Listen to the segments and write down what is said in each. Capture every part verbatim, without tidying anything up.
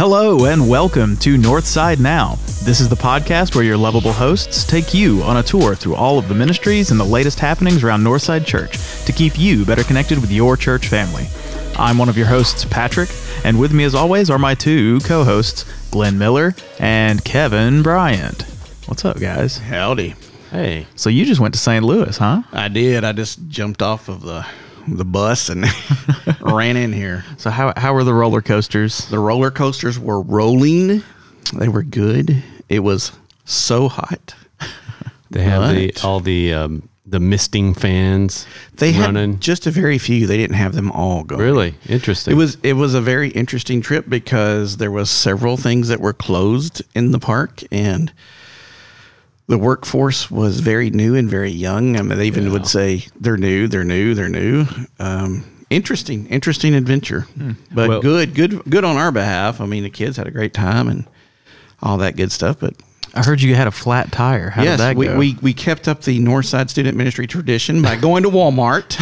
Hello and welcome to Northside Now. This is the podcast where your lovable hosts take you on a tour through all of the ministries and the latest happenings around Northside Church to keep you better connected with your church family. I'm one of your hosts, Patrick, and with me as always are my two co-hosts, Glenn Miller and Kevin Bryant. What's up, guys? Howdy. Hey. So you just went to Saint Louis, huh? I did. I just jumped off of the... the bus and ran in here. So how how were the roller coasters? The roller coasters were rolling. They were good. It was so hot. They had the, all the um, the misting fans. They running. had just a very few. They didn't have them all going. Really interesting. It was it was a very interesting trip because there was several things that were closed in the park, and the workforce was very new and very young. I mean, they even yeah. would say they're new, they're new, they're new. Um, interesting, interesting adventure, hmm. but well, good, good, good on our behalf. I mean, the kids had a great time and all that good stuff. But I heard you had a flat tire. How yes, did that we, go? we we kept up the Northside Student Ministry tradition by going to Walmart.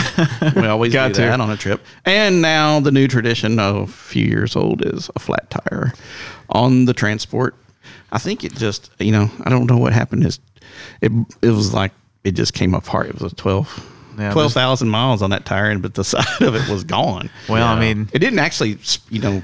We always got do that to. on a trip. And now the new tradition, oh, a few years old, is a flat tire on the transport. I think it just, you know, I don't know what happened. Is it, it was like it just came apart. It was twelve thousand miles on that tire, and but the side of it was gone. Well, yeah. I mean, it didn't actually, you know,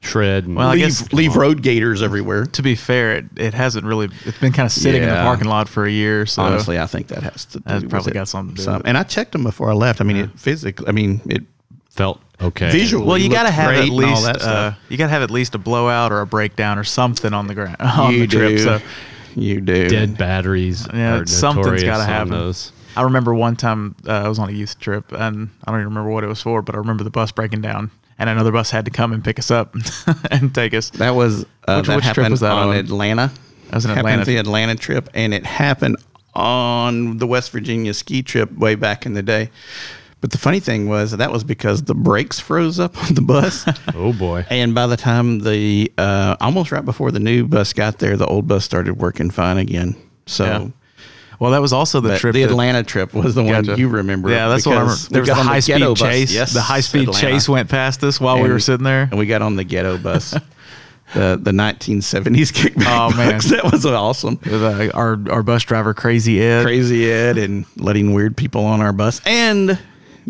shred. And well, leave, I guess leave road gators everywhere. To be fair, it, it hasn't really. It's been kind of sitting yeah. in the parking lot for a year. So honestly, I think that has to. That's probably got something to do with it. And I checked them before I left. I mean, yeah. it physically. I mean, it. Felt okay. Visually, well, you gotta have at least uh, you gotta have at least a blowout or a breakdown or something on the ground on you the do. trip. So you do dead batteries. Yeah, something's gotta happen. Those. I remember one time uh, I was on a youth trip, and I don't even remember what it was for, but I remember the bus breaking down, and another bus had to come and pick us up and take us. That was uh, which, that which happened trip was that on, on Atlanta. That was an happened Atlanta. The Atlanta trip, and it happened on the West Virginia ski trip way back in the day. But the funny thing was that was because the brakes froze up on the bus. Oh, boy. And by the time the, uh, almost right before the new bus got there, the old bus started working fine again. So, yeah. Well, that was also the trip. The Atlanta trip was the one you remember. Yeah, that's what I remember. There was a high-speed chase. Yes, the high-speed chase went past us while we were sitting there. And we got on the ghetto bus. The the nineteen seventies kickback. Oh, man. Books. That was awesome. Was, uh, our, our bus driver, Crazy Ed. Crazy Ed and letting weird people on our bus. And...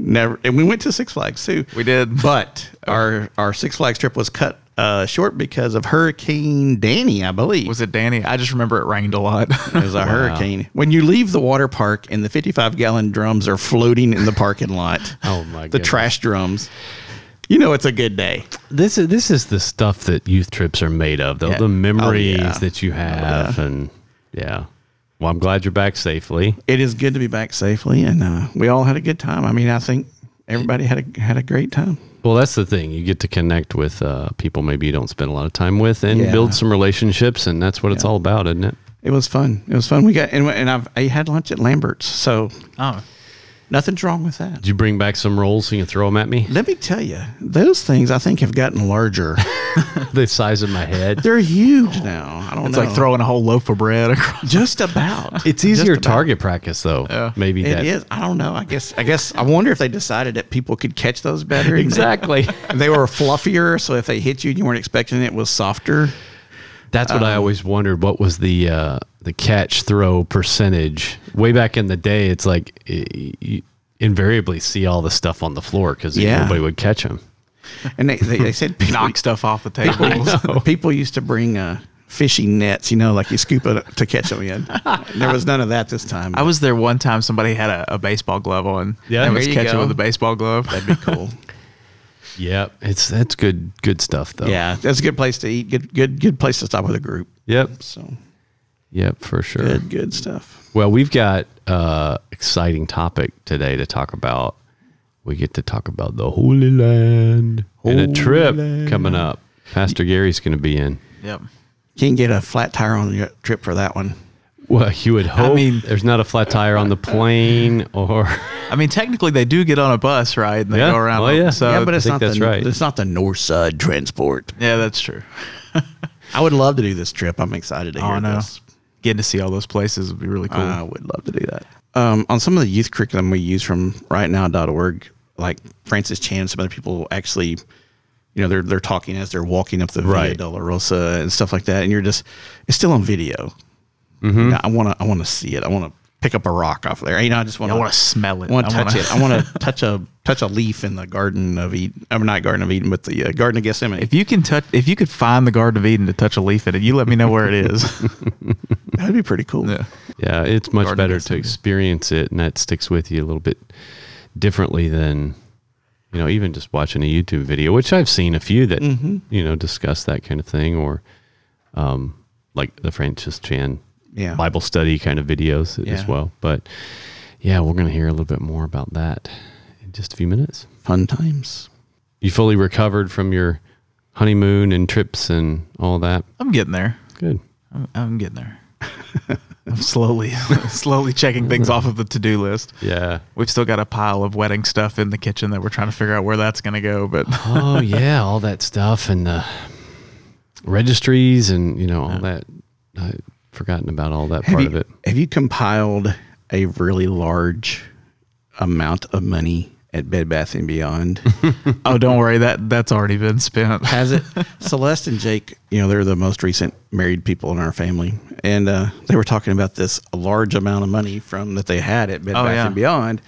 Never, and we went to Six Flags too. We did, but our our Six Flags trip was cut uh, short because of Hurricane Danny, I believe. Was it Danny? I just remember it rained a lot. It was a wow. hurricane. When you leave the water park and the fifty-five gallon drums are floating in the parking lot. Oh my god! The goodness. Trash drums. You know it's a good day. This is this is the stuff that youth trips are made of. The, yeah. the memories oh, yeah. that you have, oh, yeah. and yeah. Well, I'm glad you're back safely. It is good to be back safely, and uh, we all had a good time. I mean, I think everybody had a had a great time. Well, that's the thing. You get to connect with uh, people maybe you don't spend a lot of time with, and yeah. build some relationships, and that's what yeah. it's all about, isn't it? It was fun. It was fun. We got and, and I've I had lunch at Lambert's, so oh. nothing's wrong with that. Did you bring back some rolls so you can throw them at me? Let me tell you, those things I think have gotten larger. The size of my head. They're huge now. I don't it's know. It's like throwing a whole loaf of bread across. Just about. It's easier about. target practice though. Yeah. Maybe it that. is. I don't know. I guess. I guess. I wonder if they decided that people could catch those better. Exactly. They were fluffier, so if they hit you and you weren't expecting it, it was softer. That's what um, I always wondered. What was the uh, the catch throw percentage? Way back in the day, it's like you invariably see all the stuff on the floor because yeah. nobody would catch them. And they, they, they said people, knock stuff off the table. People used to bring uh, fishing nets, you know, like you scoop it to catch them in. There was none of that this time. I was there one time. Somebody had a, a baseball glove on. Yeah, and was catching go. with a baseball glove. That'd be cool. Yeah, it's that's good good stuff though. Yeah, that's a good place to eat. Good good good place to stop with a group. Yep. So. Yep, for sure. Good good stuff. Well, we've got uh, exciting topic today to talk about. We get to talk about the Holy Land Holy and a trip Land. coming up. Pastor Gary's going to be in. Yep. Can't get a flat tire on your trip for that one. Well, you would hope. I mean, there's not a flat tire on the plane or. I mean, technically they do get on a bus, right? And they yeah. go around. Oh, yeah. So yeah, but it's not, the, right. it's not the Northside transport. Yeah, that's true. I would love to do this trip. I'm excited to hear oh, no. this. Getting to see all those places would be really cool. I would love to do that. Um, on some of the youth curriculum we use from right now dot org, like Francis Chan, some other people actually, you know, they're they're talking as they're walking up the right. Via Dolorosa and stuff like that, and you're just, it's still on video. Mm-hmm. I want to I want to see it. I want to pick up a rock off there. You know, I just want to. I want to smell it. I want to touch wanna... it. I want to touch a touch a leaf in the Garden of Eden. I'm not Garden of Eden, but the uh, Garden of Gethsemane. If you can touch, if you could find the Garden of Eden to touch a leaf in it, you let me know where it is. That'd be pretty cool. Yeah, yeah, it's much Garden better to experience it, and that sticks with you a little bit differently than, you know, even just watching a YouTube video, which I've seen a few that mm-hmm. you know discuss that kind of thing, or um, like the Francis Chan. Yeah. Bible study kind of videos yeah. as well. But yeah, we're going to hear a little bit more about that in just a few minutes. Fun times. You fully recovered from your honeymoon and trips and all that? I'm getting there. Good. I'm, I'm getting there. I'm slowly, slowly checking things off of the to-do list. Yeah. We've still got a pile of wedding stuff in the kitchen that we're trying to figure out where that's going to go. But oh yeah, all that stuff and the registries and, you know, all yeah. that uh, forgotten about all that have part you, of it. Have you compiled a really large amount of money at Bed Bath and Beyond? Oh, don't worry, that that's already been spent. Has it? Celeste and Jake, you know, they're the most recent married people in our family, and uh, they were talking about this large amount of money from that they had at Bed oh, Bath yeah. and Beyond,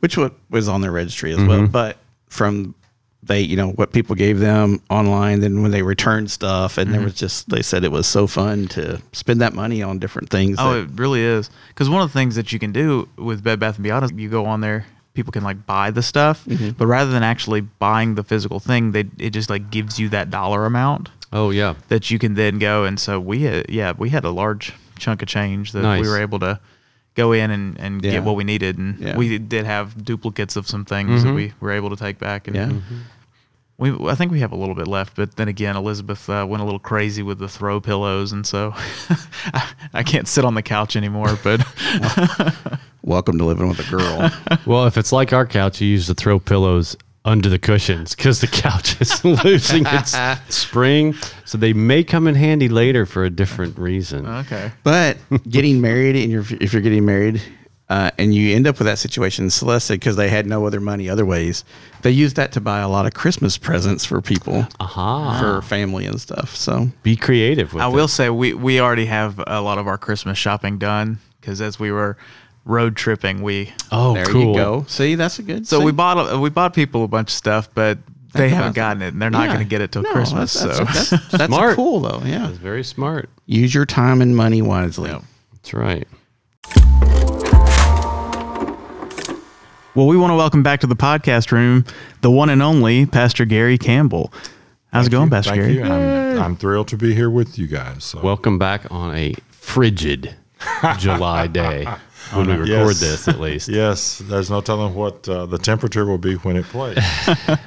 which was on their registry as mm-hmm. well, but from they, you know, what people gave them online, then when they returned stuff, and mm-hmm. there was just, they said it was so fun to spend that money on different things. Oh, that, it really is. Because one of the things that you can do with Bed Bath and Beyond is you go on there, people can like buy the stuff, mm-hmm. but rather than actually buying the physical thing, they it just like gives you that dollar amount. Oh, yeah. That you can then go. And so we, had, yeah, we had a large chunk of change that nice. we were able to go in and, and yeah. get what we needed. And yeah. we did have duplicates of some things mm-hmm. that we were able to take back. And yeah. mm-hmm. we, I think we have a little bit left, but then again, Elizabeth uh, went a little crazy with the throw pillows, and so I, I can't sit on the couch anymore, but... well, welcome to living with a girl. Well, if it's like our couch, you use the throw pillows under the cushions because the couch is losing its spring, so they may come in handy later for a different reason. Okay. But getting married, and you're, if you're getting married... Uh, and you end up with that situation, Celeste, because they had no other money other ways. They used that to buy a lot of Christmas presents for people, uh-huh. for family and stuff. So be creative with I it. will say we, we already have a lot of our Christmas shopping done because as we were road tripping, we... Oh, there cool. you go. See, that's a good... So see? we bought we bought people a bunch of stuff, but they that's haven't awesome. gotten it, and they're not yeah. going to get it till no, Christmas. That's, so that's, that's, that's smart. cool, though. Yeah, that's very smart. Use your time and money wisely. Yep. That's right. Well, we want to welcome back to the podcast room the one and only Pastor Gary Campbell. How's Thank it going, you. Pastor Thank Gary? You. I'm, I'm thrilled to be here with you guys. So. Welcome back on a frigid July day when we record yes. this, at least. Yes, there's no telling what uh, the temperature will be when it plays.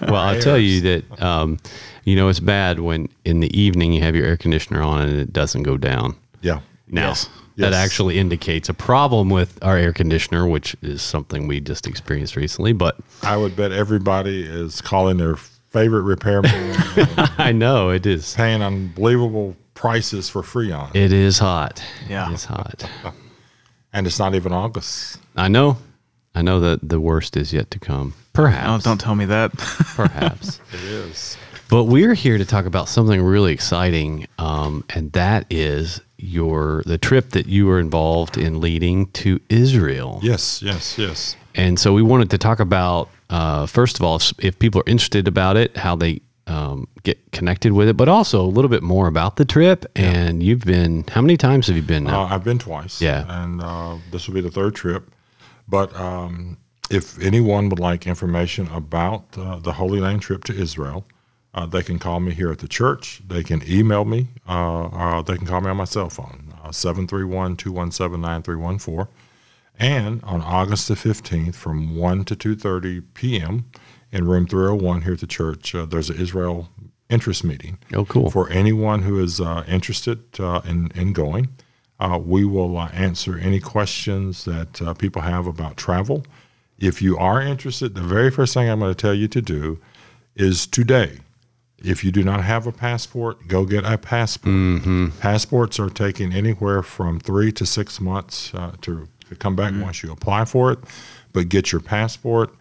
Well, I'll tell you that, um, you know, it's bad when in the evening you have your air conditioner on and it doesn't go down. Yeah. Now. Yes. Yes. That actually indicates a problem with our air conditioner, which is something we just experienced recently. But I would bet everybody is calling their favorite repairman. I know it is paying unbelievable prices for Freon. It is hot. Yeah, it's hot, and it's not even August. I know. I know that the worst is yet to come. Perhaps. Oh, don't tell me that. Perhaps it is. But we're here to talk about something really exciting, um, and that is. Your the trip that you were involved in leading to Israel. Yes, yes, yes. And so we wanted to talk about, uh, first of all, if, if people are interested about it, how they um, get connected with it, but also a little bit more about the trip. Yeah. And you've been, how many times have you been now? Uh, I've been twice. Yeah. And uh, this will be the third trip. But um, if anyone would like information about uh, the Holy Land trip to Israel, Uh, they can call me here at the church. They can email me. Uh, uh, they can call me on my cell phone, uh, seven three one, two one seven, nine three one four. And on August the fifteenth from one to two thirty p m in room three oh one here at the church, uh, there's an Israel interest meeting. Oh, cool. For anyone who is uh, interested uh, in, in going, uh, we will uh, answer any questions that uh, people have about travel. If you are interested, the very first thing I'm going to tell you to do is today. If you do not have a passport, go get a passport. Mm-hmm. Passports are taking anywhere from three to six months uh, to, to come back mm-hmm. once you apply for it. But get your passport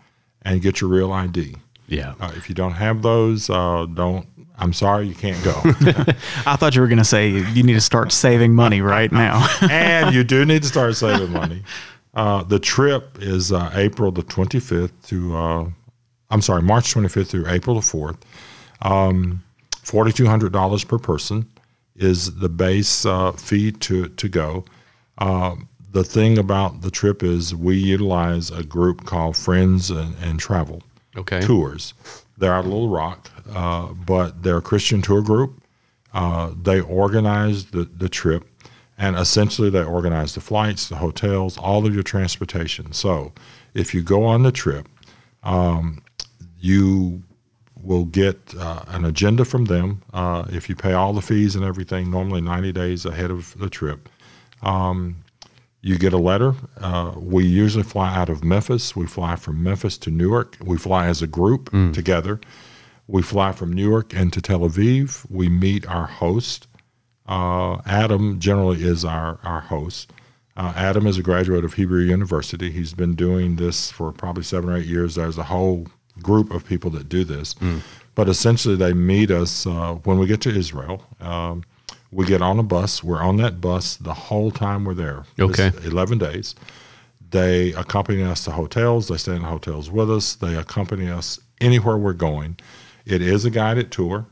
and get your real I D. Yeah. Uh, if you don't have those, uh, don't. I'm sorry, you can't go. I thought you were going to say you need to start saving money right now. And you do need to start saving money. Uh, the trip is uh, April the twenty-fifth to, uh, I'm sorry, March twenty-fifth through April the fourth. Um, four thousand two hundred dollars per person is the base uh, fee to, to go. Uh, the thing about the trip is we utilize a group called Friends and, and Travel okay. Tours. They're out of Little Rock, uh, but they're a Christian tour group. Uh, they organize the, the trip, and essentially they organize the flights, the hotels, all of your transportation. So if you go on the trip, um, you will get uh, an agenda from them. Uh, if you pay all the fees and everything, normally ninety days ahead of the trip, um, you get a letter. Uh, we usually fly out of Memphis. We fly from Memphis to Newark. We fly as a group mm. together. We fly from Newark into Tel Aviv. We meet our host. Uh, Adam generally is our, our host. Uh, Adam is a graduate of Hebrew University. He's been doing this for probably seven or eight years. There's a whole group of people that do this. Mm. But essentially they meet us uh, when we get to Israel. Um, We get on a bus. We're on that bus the whole time we're there. Okay. It's eleven days. They accompany us to hotels. They stay in hotels with us. They accompany us anywhere we're going. It is a guided tour.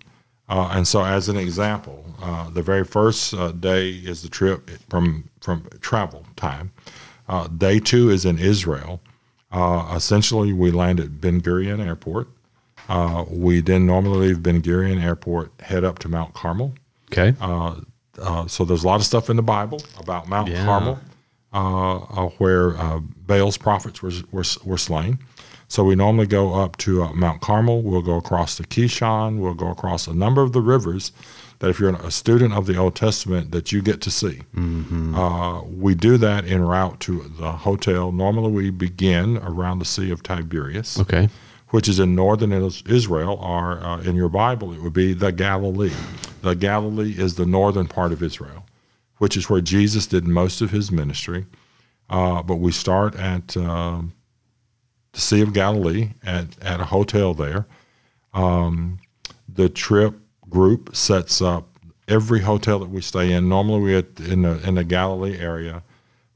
Uh, and so as an example, uh, the very first uh, day is the trip from, from travel time. Uh, day two is in Israel. Uh, essentially, we land at Ben-Gurion Airport. Uh, we then normally leave Ben-Gurion Airport, head up to Mount Carmel. Okay. Uh, uh, so there's a lot of stuff in the Bible about Mount yeah. Carmel, uh, uh, where uh, Baal's prophets were, were were slain. So we normally go up to uh, Mount Carmel. We'll go across the Kishon. We'll go across a number of the rivers that, if you're a student of the Old Testament, that you get to see. Mm-hmm. Uh, we do that en route to the hotel. Normally we begin around the Sea of Tiberias. Okay. Which is in northern Israel, or uh, in your Bible, it would be the Galilee. The Galilee is the northern part of Israel, which is where Jesus did most of his ministry. Uh, but we start at uh, the Sea of Galilee at, at a hotel there. Um, the trip group sets up every hotel that we stay in. Normally we're at, in, the, in the Galilee area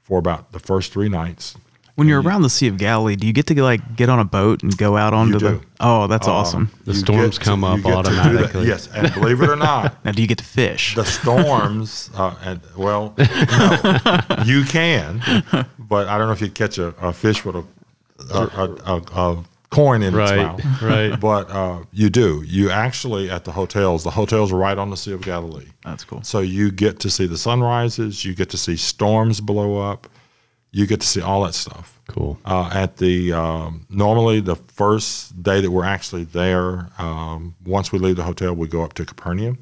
for about the first three nights. When you're around the Sea of Galilee, do you get to like get on a boat and go out onto the? Oh, that's uh, awesome! The storms come to, up automatically. Yes, and believe it or not, now do you get to fish? The storms, uh, and well, no, you can, but I don't know if you catch a, a fish with a a, a, a, a coin in right, its mouth. Right, but uh, you do. You actually at the hotels. The hotels are right on the Sea of Galilee. That's cool. So you get to see the sunrises. You get to see storms blow up. You get to see all that stuff. Cool. Uh, at the um, normally the first day that we're actually there, um, once we leave the hotel, we go up to Capernaum.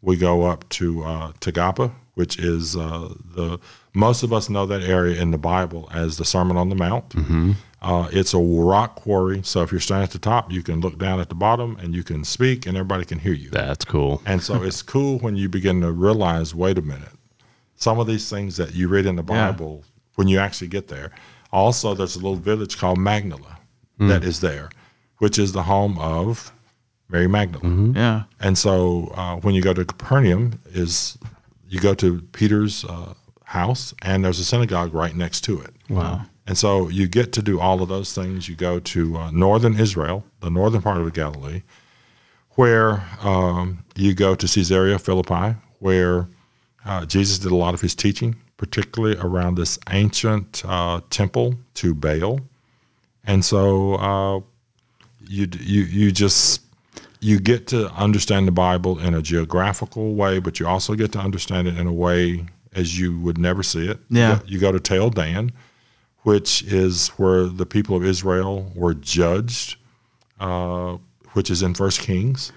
We go up to uh, Tagapa, which is uh, the most of us know that area in the Bible as the Sermon on the Mount. Mm-hmm. Uh, it's a rock quarry, so if you're standing at the top, you can look down at the bottom and you can speak, and everybody can hear you. That's cool. And so it's cool when you begin to realize, wait a minute, some of these things that you read in the Bible. Yeah. When you actually get there. Also, there's a little village called Magdala mm. that is there, which is the home of Mary Magdalene. Mm-hmm. Yeah. And so uh, when you go to Capernaum, is you go to Peter's uh, house, and there's a synagogue right next to it. Wow. And so you get to do all of those things. You go to uh, northern Israel, the northern part of the Galilee, where um, you go to Caesarea Philippi, where uh, Jesus did a lot of his teaching, particularly around this ancient uh, temple to Baal. And so uh, you, you, you just, you get to understand the Bible in a geographical way, but you also get to understand it in a way as you would never see it. Yeah. You go to Tel Dan, which is where the people of Israel were judged, uh, which is in First Kings.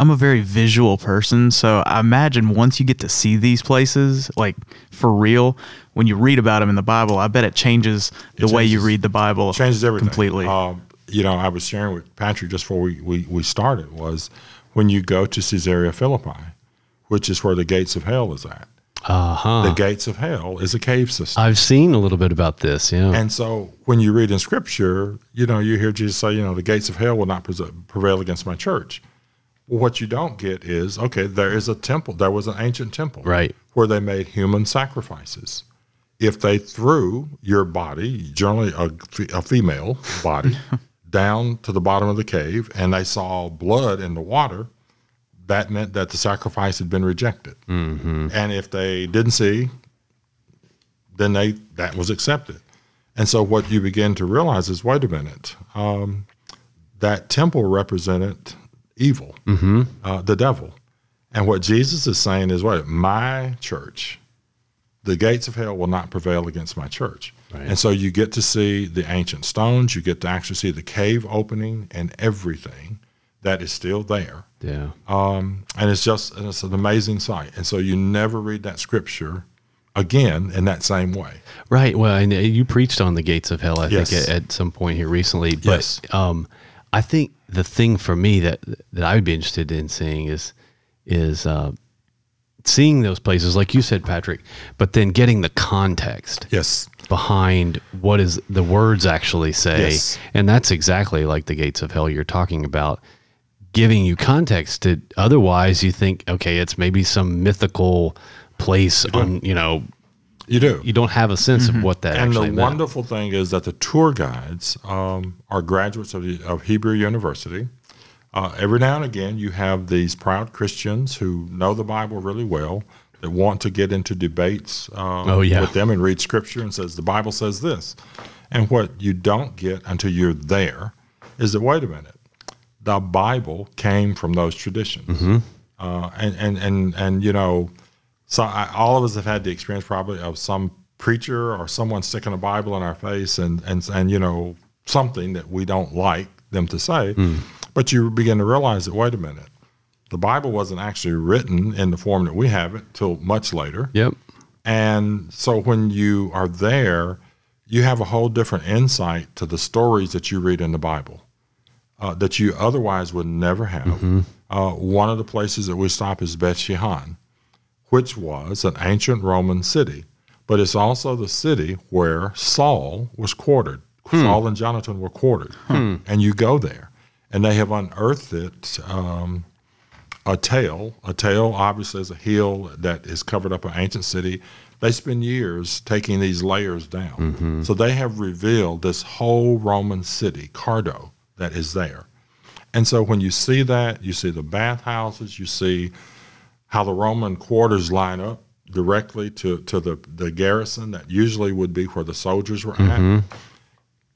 I'm a very visual person, so I imagine once you get to see these places, like for real, when you read about them in the Bible, I bet it changes the it changes, way you read the Bible. It changes everything. Completely. Uh, you know, I was sharing with Patrick just before we, we, we started was when you go to Caesarea Philippi, which is where the gates of hell is at. Uh-huh. The gates of hell is a cave system. I've seen a little bit about this, yeah. And so when you read in Scripture, you know, you hear Jesus say, you know, the gates of hell will not prevail against my church. Well, what you don't get is, okay, there is a temple. There was an ancient temple, right, where they made human sacrifices. If they threw your body, generally a, a female body, down to the bottom of the cave and they saw blood in the water, that meant that the sacrifice had been rejected. Mm-hmm. And if they didn't see, then they that was accepted. And so what you begin to realize is, wait a minute, um, that temple represented evil, mm-hmm. uh, the devil. And what Jesus is saying is, wait, my church, the gates of hell will not prevail against my church. Right. And so you get to see the ancient stones, you get to actually see the cave opening and everything that is still there. Yeah. Um, and it's just, and it's an amazing sight. And so you never read that scripture again in that same way. Right. Well, and you preached on the gates of hell, I yes. think, at, at some point here recently. But yes. um, I think the thing for me that, that I would be interested in seeing is, is uh, seeing those places, like you said, Patrick, but then getting the context. Yes. Behind what is the words actually say. Yes. And that's exactly like the gates of hell you're talking about, giving you context to, otherwise you think, okay, it's maybe some mythical place you on, you know, you do, you don't have a sense mm-hmm. of what that and actually the meant. Wonderful thing is that the tour guides, um, are graduates of the, of Hebrew University. Uh, every now and again, you have these proud Christians who know the Bible really well, that want to get into debates um, oh, yeah. with them and read scripture and says, the Bible says this. And what you don't get until you're there is that, wait a minute, the Bible came from those traditions. Mm-hmm. uh, and, and, and, and, you know, so I, all of us have had the experience probably of some preacher or someone sticking a Bible in our face and, and, and you know, something that we don't like them to say. Mm. But you begin to realize that, wait a minute, the Bible wasn't actually written in the form that we have it till much later. Yep. And so when you are there, you have a whole different insight to the stories that you read in the Bible uh, that you otherwise would never have. Mm-hmm. Uh, one of the places that we stop is Beth Shehan, which was an ancient Roman city, but it's also the city where Saul was quartered. Hmm. Saul and Jonathan were quartered. Hmm. And you go there, and they have unearthed it, um, a tail, a tail obviously is a hill that is covered up an ancient city. They spend years taking these layers down. Mm-hmm. So they have revealed this whole Roman city, Cardo, that is there. And so when you see that, you see the bathhouses, you see how the Roman quarters line up directly to, to the, the garrison that usually would be where the soldiers were mm-hmm. at.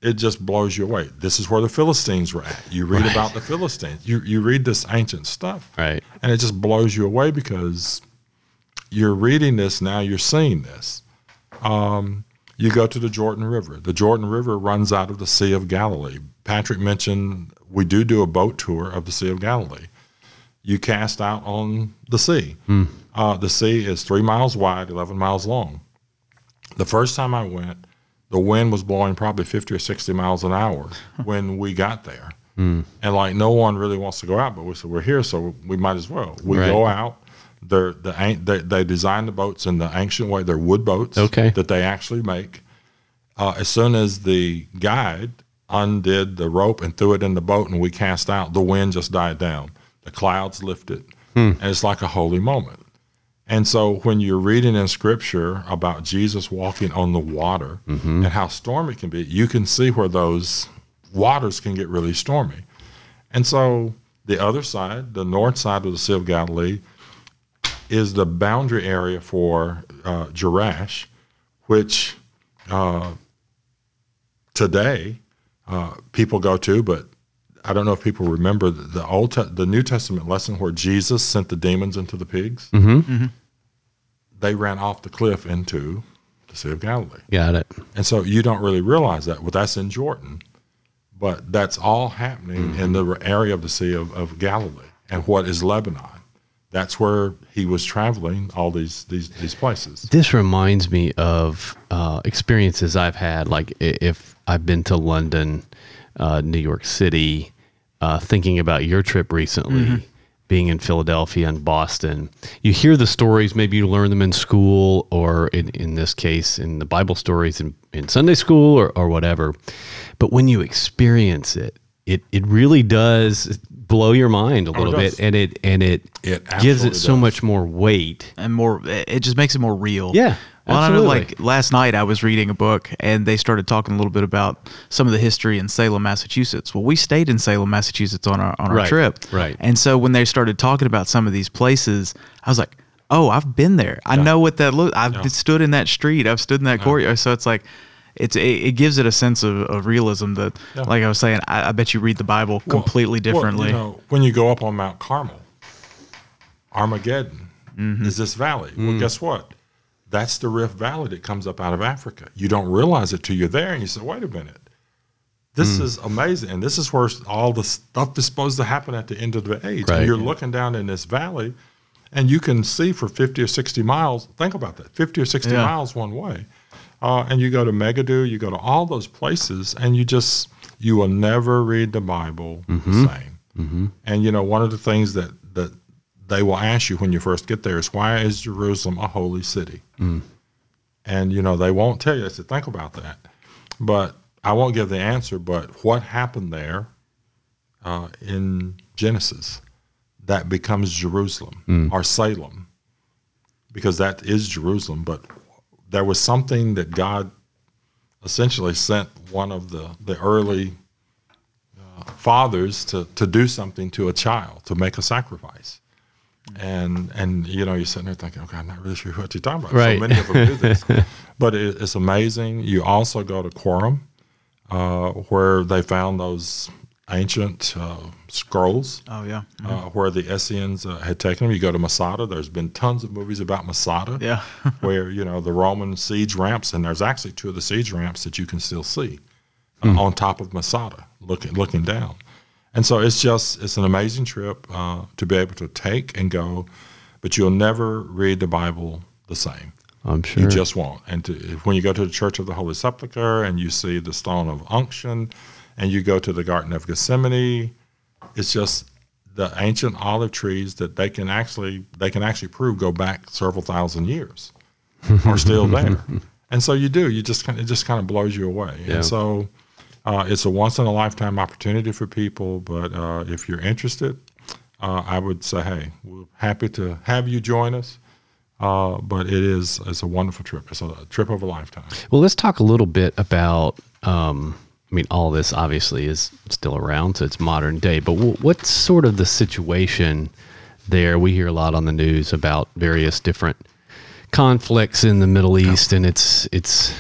It just blows you away. This is where the Philistines were at. You read right. about the Philistines. You you read this ancient stuff, right? And it just blows you away because you're reading this now. You're seeing this. Um, you go to the Jordan River. The Jordan River runs out of the Sea of Galilee. Patrick mentioned we do do a boat tour of the Sea of Galilee. You cast out on the sea. Mm. Uh, the sea is three miles wide, eleven miles long. The first time I went, the wind was blowing probably fifty or sixty miles an hour when we got there. Mm. And like no one really wants to go out, but we said, we're here, so we might as well. We right. go out. They're, the, they, they designed the boats in the ancient way. They're wood boats okay. that they actually make. Uh, as soon as the guide undid the rope and threw it in the boat and we cast out, the wind just died down. The clouds lifted. Mm. And it's like a holy moment. And so when you're reading in Scripture about Jesus walking on the water mm-hmm. and how stormy it can be, you can see where those waters can get really stormy. And so the other side, the north side of the Sea of Galilee, is the boundary area for uh, Jerash, which uh, today uh, people go to, but I don't know if people remember the, the old, te the New Testament lesson where Jesus sent the demons into the pigs. Mm-hmm. Mm-hmm. They ran off the cliff into the Sea of Galilee. Got it. And so you don't really realize that. Well, that's in Jordan, but that's all happening mm-hmm. in the area of the Sea of, of Galilee and what is Lebanon. That's where he was traveling all these, these, these places. This reminds me of uh, experiences I've had. Like if I've been to London, uh, New York City, uh, thinking about your trip recently, mm-hmm. being in Philadelphia and Boston. You hear the stories, maybe you learn them in school, or in, in this case, in the Bible stories in, in Sunday school or, or whatever. But when you experience it, it, it really does blow your mind a little oh, bit, and it and it, it gives it does. so much more weight. And more, it just makes it more real. Yeah. Well, I don't know, like last night I was reading a book and they started talking a little bit about some of the history in Salem, Massachusetts. Well, we stayed in Salem, Massachusetts on our on our right, trip. Right. And so when they started talking about some of these places, I was like, oh, I've been there. I yeah. know what that looks I've yeah. stood in that street. I've stood in that yeah. courtyard. So it's like, It's, it, it gives it a sense of, of realism that, yeah. like I was saying, I, I bet you read the Bible completely well, differently. Well, you know, when you go up on Mount Carmel, Armageddon mm-hmm. is this valley. Mm. Well, guess what? That's the Rift Valley that comes up out of Africa. You don't realize it till you're there, and you say, wait a minute. This mm. is amazing, and this is where all the stuff is supposed to happen at the end of the age. Right. And you're yeah. looking down in this valley, and you can see for fifty or sixty miles. Think about that, fifty or sixty yeah. miles one way. Uh, and you go to Megiddo, you go to all those places, and you just, you will never read the Bible mm-hmm. the same. Mm-hmm. And, you know, one of the things that, that they will ask you when you first get there is, why is Jerusalem a holy city? Mm. And, you know, they won't tell you. I said, think about that. But I won't give the answer, but what happened there uh, in Genesis that becomes Jerusalem mm. or Salem, because that is Jerusalem, but there was something that God essentially sent one of the, the early uh, fathers to, to do something to a child, to make a sacrifice. And, and you know, you're sitting there thinking, okay, I'm not really sure what you're talking about. Right. So many of them do this. But it, it's amazing. You also go to Qumran, uh, where they found those ancient uh, scrolls oh, yeah. Mm-hmm. uh, where the Essenes uh, had taken them. You go to Masada. There's been tons of movies about Masada yeah. where, you know, the Roman siege ramps, and there's actually two of the siege ramps that you can still see uh, mm. on top of Masada looking looking down. And so it's just, it's an amazing trip uh, to be able to take and go, but you'll never read the Bible the same. I'm sure. You just won't. And to, when you go to the Church of the Holy Sepulchre and you see the Stone of Unction, and you go to the Garden of Gethsemane, it's just the ancient olive trees that they can actually they can actually prove go back several thousand years are still there. And so you do, you just kind of, it just kind of blows you away. Yeah. And so uh, it's a once in a lifetime opportunity for people. But uh, if you're interested, uh, I would say, hey, we're happy to have you join us. Uh, but it is it's a wonderful trip. It's a, a trip of a lifetime. Well, let's talk a little bit about. Um I mean, all this obviously is still around, so it's modern day, but w- what's sort of the situation there? We hear a lot on the news about various different conflicts in the Middle East, and it's, it's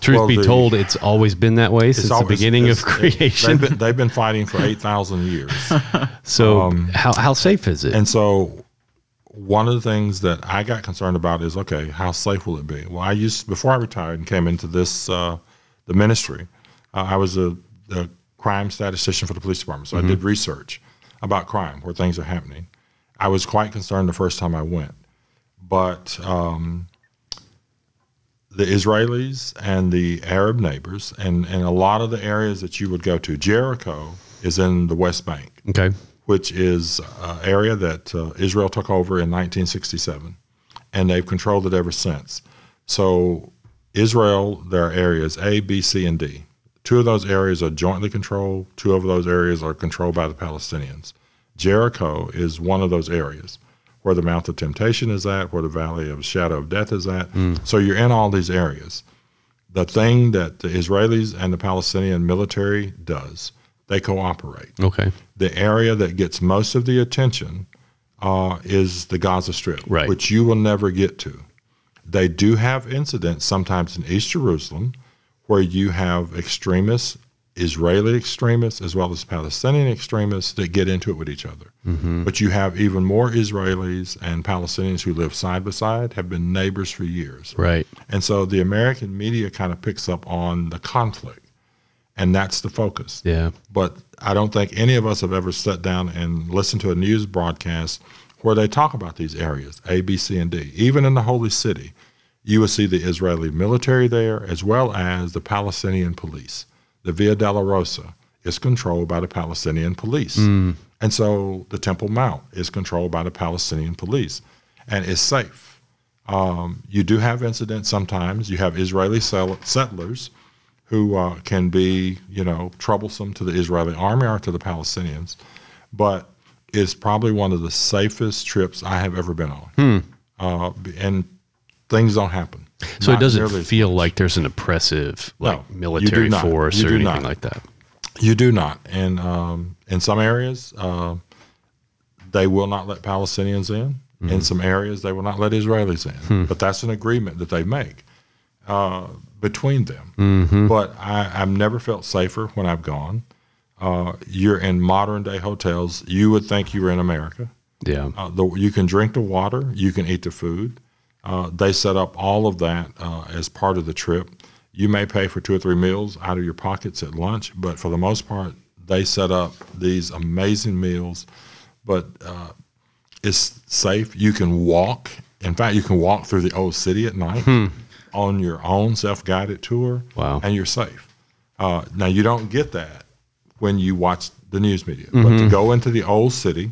truth well, be the, told, it's always been that way since always, the beginning of creation. It, they've, been, they've been fighting for eight thousand years. So um, how, how safe is it? And so one of the things that I got concerned about is, okay, how safe will it be? Well, I used, before I retired and came into this, uh, the ministry, Uh, I was a, a crime statistician for the police department, so mm-hmm. I did research about crime, where things are happening. I was quite concerned the first time I went. But um, the Israelis and the Arab neighbors, and, and a lot of the areas that you would go to, Jericho is in the West Bank, okay, which is an area that uh, Israel took over in nineteen sixty-seven, and they've controlled it ever since. So Israel, there are areas A, B, C, and D. Two of those areas are jointly controlled. Two of those areas are controlled by the Palestinians. Jericho is one of those areas where the Mount of Temptation is at, where the Valley of Shadow of Death is at. Mm. So you're in all these areas. The thing that the Israelis and the Palestinian military does, they cooperate. Okay. The area that gets most of the attention uh, is the Gaza Strip, right. which you will never get to. They do have incidents sometimes in East Jerusalem, where you have extremists, Israeli extremists, as well as Palestinian extremists that get into it with each other. Mm-hmm. But you have even more Israelis and Palestinians who live side by side, have been neighbors for years. Right. And so the American media kind of picks up on the conflict, and that's the focus. Yeah. But I don't think any of us have ever sat down and listened to a news broadcast where they talk about these areas, A, B, C, and D, even in the Holy City. You will see the Israeli military there, as well as the Palestinian police. The Via Dolorosa is controlled by the Palestinian police. Mm. And so the Temple Mount is controlled by the Palestinian police and is safe. Um, you do have incidents sometimes. You have Israeli settlers who uh, can be, you know, troublesome to the Israeli army or to the Palestinians, but it's probably one of the safest trips I have ever been on. Hmm. Uh, and things don't happen. So it doesn't feel like there's an oppressive like no, military force or anything not. like that. You do not. And um, in some areas, uh, they will not let Palestinians in. Mm-hmm. In some areas, they will not let Israelis in. Hmm. But that's an agreement that they make uh, between them. Mm-hmm. But I, I've never felt safer when I've gone. Uh, you're in modern-day hotels. You would think you were in America. Yeah. Uh, the, you can drink the water. You can eat the food. Uh, they set up all of that uh, as part of the trip. You may pay for two or three meals out of your pockets at lunch, but for the most part, they set up these amazing meals. But uh, it's safe. You can walk. In fact, you can walk through the old city at night hmm. on your own self-guided tour, wow. and you're safe. Uh, now, you don't get that when you watch the news media. Mm-hmm. But to go into the old city,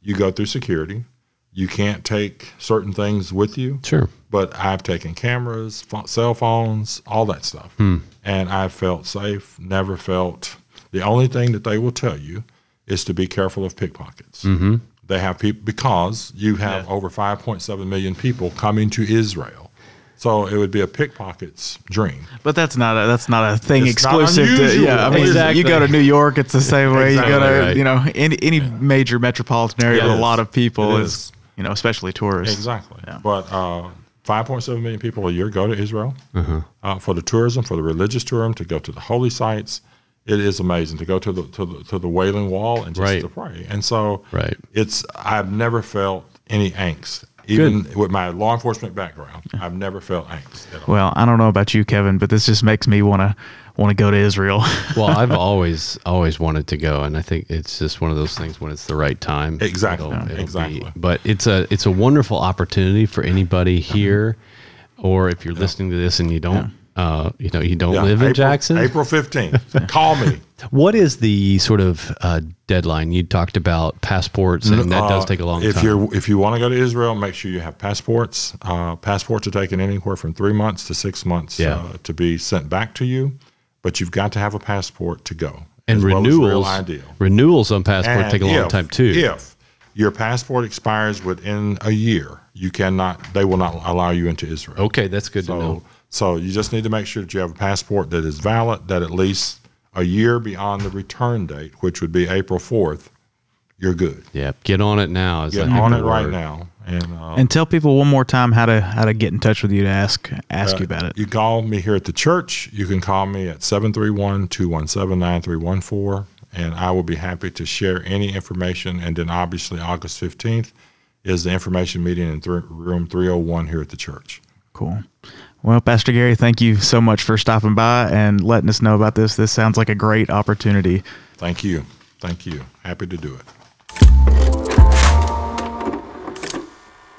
you go through security. You can't take certain things with you. Sure. But I've taken cameras, cell phones, all that stuff. Hmm. And I felt safe, never felt. The only thing that they will tell you is to be careful of pickpockets. Mm-hmm. They have people, because you have yeah. over five point seven million people coming to Israel. So it would be a pickpocket's dream. But that's not a, that's not a thing it's exclusive to yeah. I mean, exactly. You go to New York, it's the same way. Exactly. You go to right. you know any any yeah. major metropolitan area yeah, with a lot of people is. is you know especially tourists. Exactly. Yeah. But uh, five point seven million people a year go to Israel uh-huh. uh, for the tourism, for the religious tourism, to go to the holy sites. It is amazing to go to the to the to the Wailing Wall and just right. to pray. And so right. it's I've never felt any angst. Even Good. with my law enforcement background, I've never felt angst at all. Well, I don't know about you, Kevin, but this just makes me want to want to go to Israel. Well, I've always always wanted to go, and I think it's just one of those things when it's the right time. Exactly, it'll, it'll exactly. Be, but it's a it's a wonderful opportunity for anybody here, or if you're yeah. listening to this and you don't. Yeah. Uh, you know, you don't yeah, live in April, Jackson. April fifteenth. Call me. What is the sort of uh, deadline? You talked about passports, and that uh, does take a long if time. You're, if you want to go to Israel, make sure you have passports. Uh, passports are taken anywhere from three months to six months yeah. uh, to be sent back to you, but you've got to have a passport to go. And renewals, well renewals on passport and take a if, long time too. If your passport expires within a year, you cannot. They will not allow you into Israel. Okay, that's good so, to know. So you just need to make sure that you have a passport that is valid, that at least a year beyond the return date, which would be April fourth, you're good. Yeah, get on it now. Get on it right now. And, uh, and tell people one more time how to how to get in touch with you to ask ask uh, you about it. You call me here at the church. You can call me at seven three one, two one seven, nine three one four, and I will be happy to share any information. And then obviously August fifteenth is the information meeting in th room three oh one here at the church. Cool. Well, Pastor Gary, thank you so much for stopping by and letting us know about this. This sounds like a great opportunity. Thank you. Thank you. Happy to do it.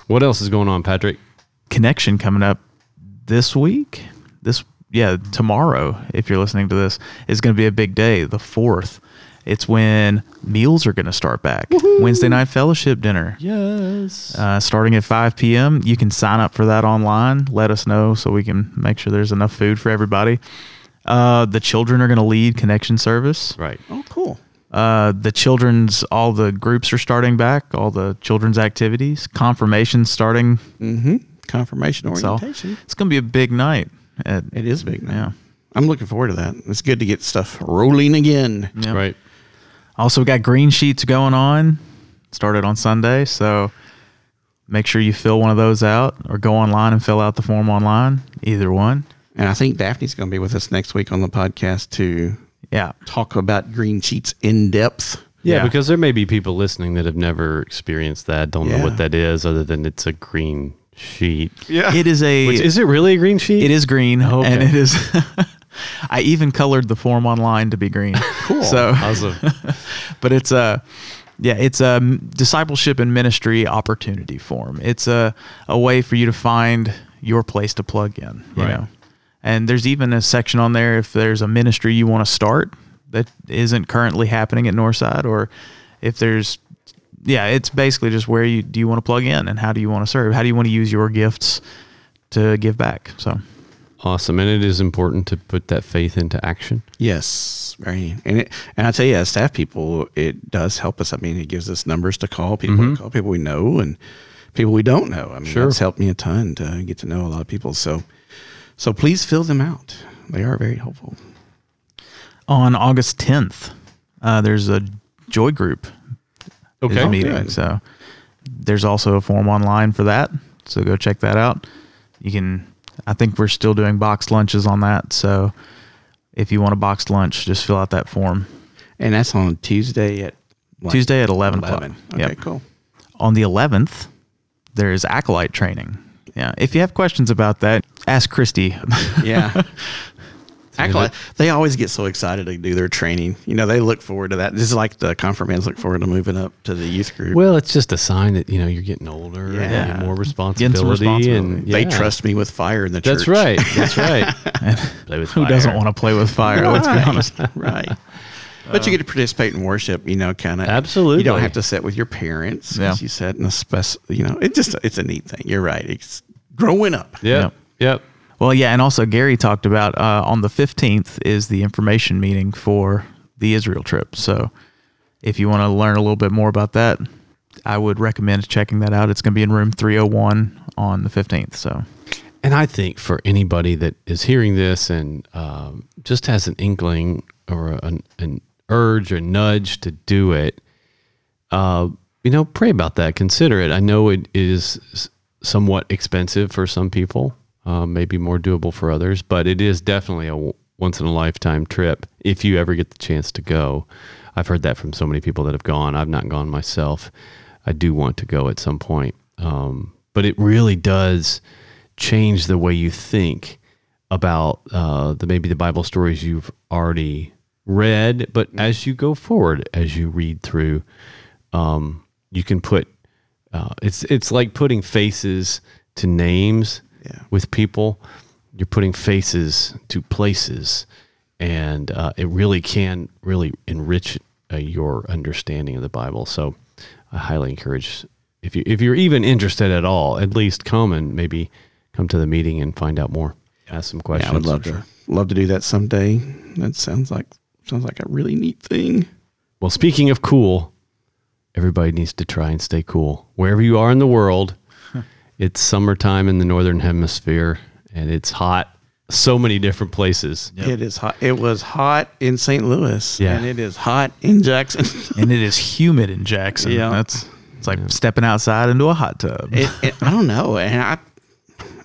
What else is going on, Patrick? Connection coming up this week. This, yeah, tomorrow, if you're listening to this, is going to be a big day, the fourth. It's when meals are going to start back. Woohoo! Wednesday night fellowship dinner. Yes. Uh, starting at five p m You can sign up for that online. Let us know so we can make sure there's enough food for everybody. Uh, the children are going to lead Connection service. Right. Oh, cool. Uh, the children's, all the groups are starting back, all the children's activities. Confirmation starting. Mm-hmm. Confirmation orientation. So it's going to be a big night. At, it is a big night. Yeah. I'm looking forward to that. It's good to get stuff rolling again. Yep. Right. Also, we got green sheets going on. Started on Sunday, so make sure you fill one of those out or go online and fill out the form online, either one. And I think Daphne's going to be with us next week on the podcast to yeah. talk about green sheets in depth. Yeah, yeah, because there may be people listening that have never experienced that, don't yeah. know what that is other than it's a green sheet. Yeah, it is a. Which, is it really a green sheet? It is green, okay. and it is... I even colored the form online to be green. Cool. So, awesome. But it's a, yeah, it's a discipleship and ministry opportunity form. It's a, a way for you to find your place to plug in, you right. know, and there's even a section on there if there's a ministry you want to start that isn't currently happening at Northside, or if there's, yeah, it's basically just where you do you want to plug in and how do you want to serve? How do you want to use your gifts to give back? So awesome. And it is important to put that faith into action. Yes. Right. And it, and I tell you, as staff people, it does help us. I mean, it gives us numbers to call people, mm-hmm. to call people we know and people we don't know. I mean, sure. That's helped me a ton to get to know a lot of people. So, so please fill them out. They are very helpful. On August tenth, uh, there's a joy group. Okay. Meeting. Right. So there's also a form online for that. So go check that out. You can, I think we're still doing boxed lunches on that. So if you want a boxed lunch, just fill out that form. And that's on Tuesday at lunch. Tuesday at eleven o'clock. Okay, yep. Cool. On the eleventh, there is acolyte training. Yeah. If you have questions about that, ask Christy. Yeah. Acolyte, they always get so excited to do their training. You know, they look forward to that. This is like the confirmants look forward to moving up to the youth group. Well, it's just a sign that, you know, you're getting older yeah. and you get more responsibility. Getting responsibility. And, yeah. They trust me with fire in the church. That's right. That's right. Play with fire. Who doesn't want to play with fire? Right. Let's be honest. Right. But you get to participate in worship, you know, kind of. Absolutely. You don't have to sit with your parents. Yeah. As you said in a special, you know, it just, it's a neat thing. You're right. It's growing up. Yeah. Yep. Yep. Well, yeah, and also Gary talked about uh, on the fifteenth is the information meeting for the Israel trip. So if you want to learn a little bit more about that, I would recommend checking that out. It's going to be in room three oh one on the fifteenth. So, and I think for anybody that is hearing this and um, just has an inkling or an, an urge or nudge to do it, uh, you know, pray about that. Consider it. I know it is somewhat expensive for some people. Uh, maybe more doable for others, but it is definitely a w- once-in-a-lifetime trip if you ever get the chance to go. I've heard that from so many people that have gone. I've not gone myself. I do want to go at some point. Um, but it really does change the way you think about uh, the maybe the Bible stories you've already read, but as you go forward, as you read through, um, you can put... Uh, it's it's like putting faces to names. Yeah. With people, you're putting faces to places, and uh, it really can really enrich uh, your understanding of the Bible. So I highly encourage, if, you, if you're even interested at all, at least come and maybe come to the meeting and find out more. Ask some questions. Yeah, I would love to, love to do that someday. That sounds like sounds like a really neat thing. Well, speaking of cool, everybody needs to try and stay cool. Wherever you are in the world, it's summertime in the Northern Hemisphere, and it's hot so many different places. Yep. It is hot. It was hot in Saint Louis, yeah. and it is hot in Jackson. And it is humid in Jackson. Yeah. That's, it's like yeah. stepping outside into a hot tub. It, it, I don't know, and I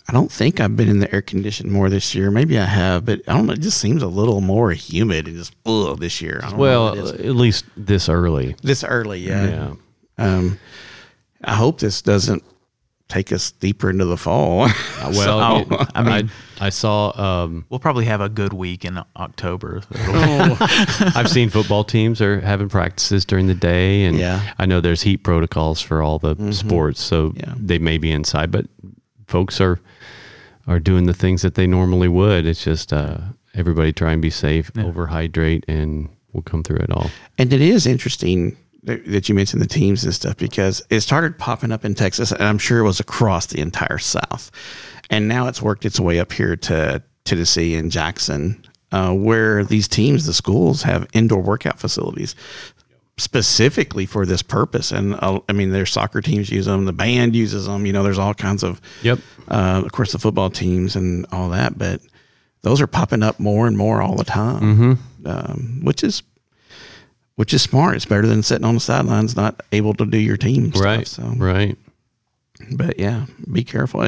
I don't think I've been in the air conditioned more this year. Maybe I have, but I don't know. It just seems a little more humid and just ugh, this year. I don't well, know at least this early. This early, yeah. yeah. Um, I hope this doesn't take us deeper into the fall. Well, so, I, I mean, I, I saw... Um, we'll probably have a good week in October. I've seen football teams are having practices during the day, and yeah. I know there's heat protocols for all the mm-hmm. sports, so yeah. they may be inside, but folks are are doing the things that they normally would. It's just uh, everybody try and be safe, yeah. overhydrate, and we'll come through it all. And it is interesting that you mentioned the teams and stuff, because it started popping up in Texas, and I'm sure it was across the entire South. And now it's worked its way up here to Tennessee and Jackson, uh, where these teams, the schools, have indoor workout facilities specifically for this purpose. And uh, I mean, their soccer teams use them, the band uses them, you know, there's all kinds of, yep. uh, of course, the football teams and all that, but those are popping up more and more all the time, mm-hmm. um, which is Which is smart. It's better than sitting on the sidelines, not able to do your team stuff. Right, so. right. But, yeah, be careful.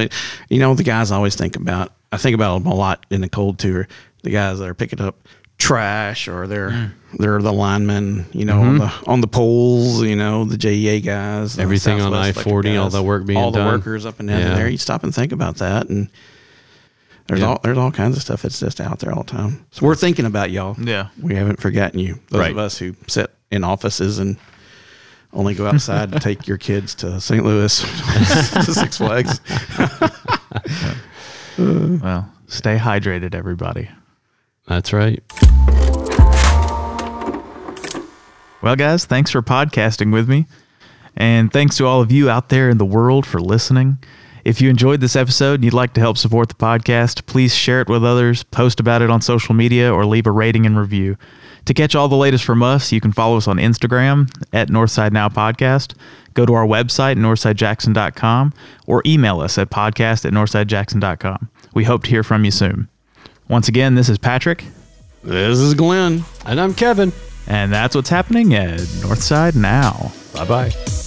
You know, the guys I always think about, I think about them a lot in the cold tour, the guys that are picking up trash or they're mm. they're the linemen, you know, mm-hmm. on, the, on the poles, you know, the J E A guys. Everything on I forty, all the work being done. All the done. workers up and down yeah. there. You stop and think about that, and There's yep. all there's all kinds of stuff that's just out there all the time. So we're thinking about y'all. Yeah. We haven't forgotten you. Those right. of us who sit in offices and only go outside to take your kids to Saint Louis to Six Flags. Well, stay hydrated, everybody. That's right. Well, guys, thanks for podcasting with me. And thanks to all of you out there in the world for listening. If you enjoyed this episode and you'd like to help support the podcast, please share it with others, post about it on social media, or leave a rating and review. To catch all the latest from us, you can follow us on Instagram at Northside Now Podcast, go to our website, northside jackson dot com, or email us at podcast at northside jackson dot com. We hope to hear from you soon. Once again, this is Patrick. This is Glenn. And I'm Kevin. And that's what's happening at Northside Now. Bye-bye.